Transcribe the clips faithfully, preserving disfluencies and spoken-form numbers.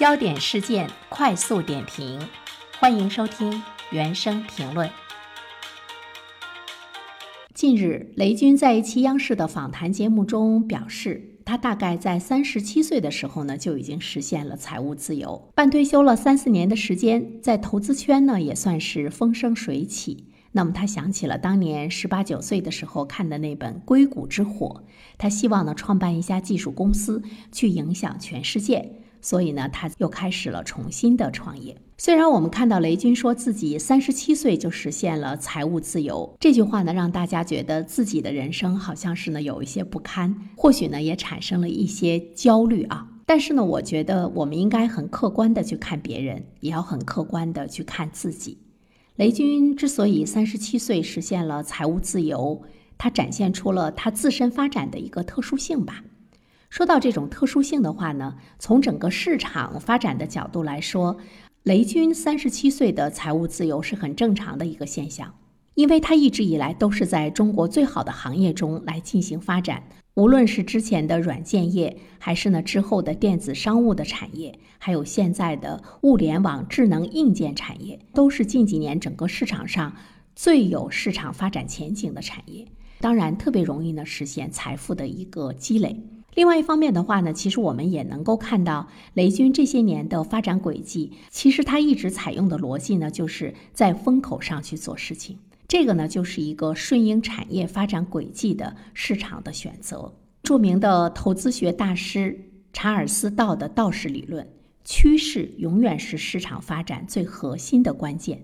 焦点事件快速点评，欢迎收听原声评论。近日，雷军在一期央视的访谈节目中表示，他大概在三十七岁的时候呢，就已经实现了财务自由。半退休了三四年的时间，在投资圈呢也算是风生水起。那么他想起了当年十八九岁的时候看的那本《硅谷之火》，他希望呢创办一家技术公司去影响全世界。所以呢，他又开始了重新的创业。虽然我们看到雷军说自己三十七岁就实现了财务自由，这句话呢，让大家觉得自己的人生好像是呢有一些不堪，或许呢也产生了一些焦虑啊。但是呢，我觉得我们应该很客观的去看别人，也要很客观的去看自己。雷军之所以三十七岁实现了财务自由，他展现出了他自身发展的一个特殊性吧。说到这种特殊性的话呢，从整个市场发展的角度来说，雷军三十七岁的财务自由是很正常的一个现象，因为他一直以来都是在中国最好的行业中来进行发展，无论是之前的软件业，还是呢之后的电子商务的产业，还有现在的物联网智能硬件产业，都是近几年整个市场上最有市场发展前景的产业，当然特别容易呢实现财富的一个积累。另外一方面的话呢，其实我们也能够看到雷军这些年的发展轨迹，其实他一直采用的逻辑呢，就是在风口上去做事情。这个呢，就是一个顺应产业发展轨迹的市场的选择。著名的投资学大师查尔斯·道的道氏理论，趋势永远是市场发展最核心的关键。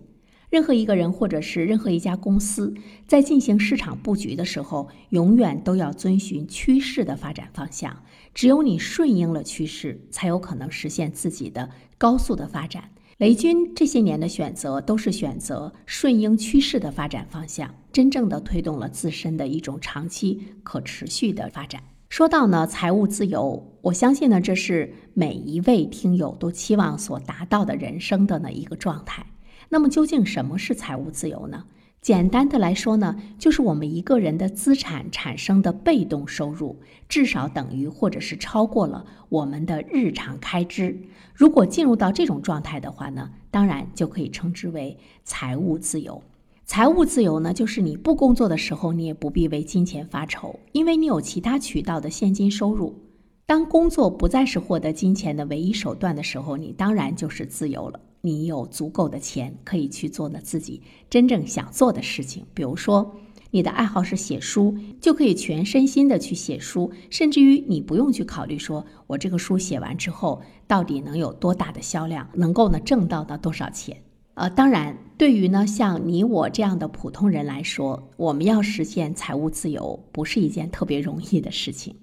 任何一个人或者是任何一家公司在进行市场布局的时候，永远都要遵循趋势的发展方向，只有你顺应了趋势，才有可能实现自己的高速的发展。雷军这些年的选择都是选择顺应趋势的发展方向，真正的推动了自身的一种长期可持续的发展。说到呢财务自由，我相信呢这是每一位听友都期望所达到的人生的呢一个状态。那么究竟什么是财务自由呢？简单的来说呢，就是我们一个人的资产产生的被动收入，至少等于或者是超过了我们的日常开支。如果进入到这种状态的话呢，当然就可以称之为财务自由。财务自由呢，就是你不工作的时候，你也不必为金钱发愁，因为你有其他渠道的现金收入。当工作不再是获得金钱的唯一手段的时候，你当然就是自由了。你有足够的钱可以去做呢自己真正想做的事情，比如说你的爱好是写书，就可以全身心的去写书，甚至于你不用去考虑说我这个书写完之后到底能有多大的销量，能够呢挣到呢多少钱。呃，当然对于呢像你我这样的普通人来说，我们要实现财务自由不是一件特别容易的事情。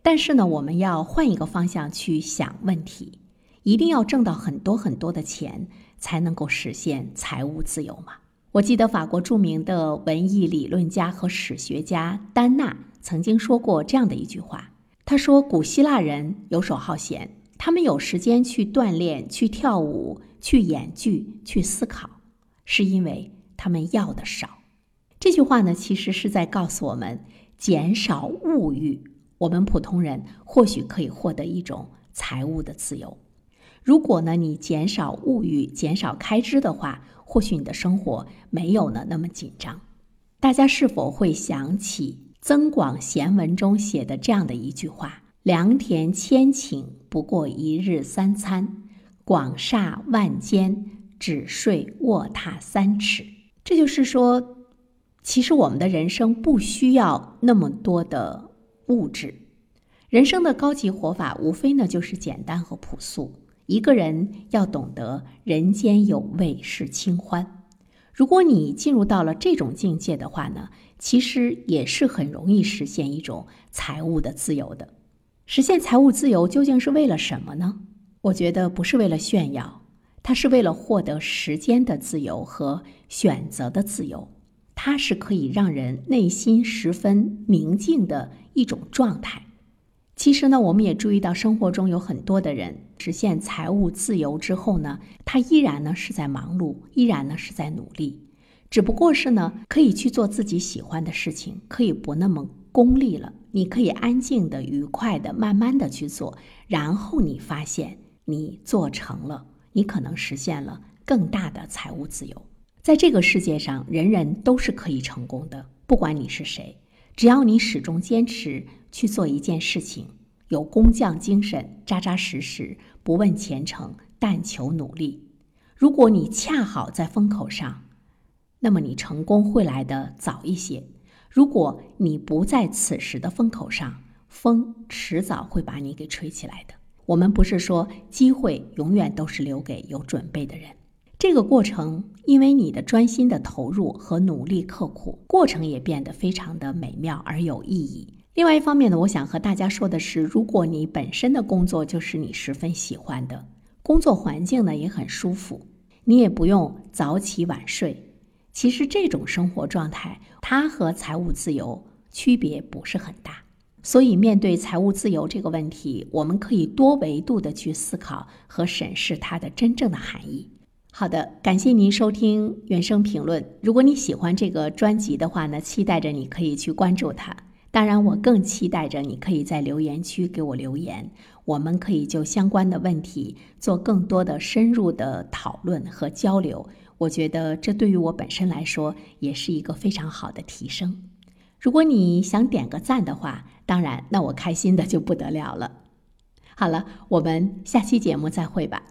但是呢，我们要换一个方向去想问题，一定要挣到很多很多的钱才能够实现财务自由吗？我记得法国著名的文艺理论家和史学家丹纳曾经说过这样的一句话，他说古希腊人游手好闲，他们有时间去锻炼，去跳舞，去演剧，去思考，是因为他们要的少。这句话呢，其实是在告诉我们减少物欲，我们普通人或许可以获得一种财务的自由。如果呢你减少物欲，减少开支的话，或许你的生活没有呢那么紧张。大家是否会想起增广贤文中写的这样的一句话，良田千顷不过一日三餐，广厦万间只睡卧榻三尺。这就是说，其实我们的人生不需要那么多的物质，人生的高级活法无非呢就是简单和朴素。一个人要懂得人间有味是清欢，如果你进入到了这种境界的话呢，其实也是很容易实现一种财务的自由的。实现财务自由究竟是为了什么呢？我觉得不是为了炫耀，它是为了获得时间的自由和选择的自由，它是可以让人内心十分宁静的一种状态。其实呢，我们也注意到生活中有很多的人实现财务自由之后呢，他依然呢是在忙碌，依然呢是在努力，只不过是呢可以去做自己喜欢的事情，可以不那么功利了，你可以安静的、愉快的、慢慢的去做，然后你发现你做成了，你可能实现了更大的财务自由。在这个世界上，人人都是可以成功的，不管你是谁，只要你始终坚持去做一件事情，有工匠精神，扎扎实实，不问前程，但求努力。如果你恰好在风口上，那么你成功会来得早一些。如果你不在此时的风口上，风迟早会把你给吹起来的。我们不是说机会永远都是留给有准备的人。这个过程，因为你的专心的投入和努力刻苦，过程也变得非常的美妙而有意义。另外一方面呢，我想和大家说的是，如果你本身的工作就是你十分喜欢的，工作环境呢也很舒服，你也不用早起晚睡，其实这种生活状态，它和财务自由区别不是很大。所以面对财务自由这个问题，我们可以多维度的去思考和审视它的真正的含义。好的，感谢您收听原声评论。如果你喜欢这个专辑的话呢，期待着你可以去关注它。当然，我更期待着你可以在留言区给我留言，我们可以就相关的问题做更多的深入的讨论和交流。我觉得这对于我本身来说也是一个非常好的提升。如果你想点个赞的话，当然，那我开心的就不得了了。好了，我们下期节目再会吧。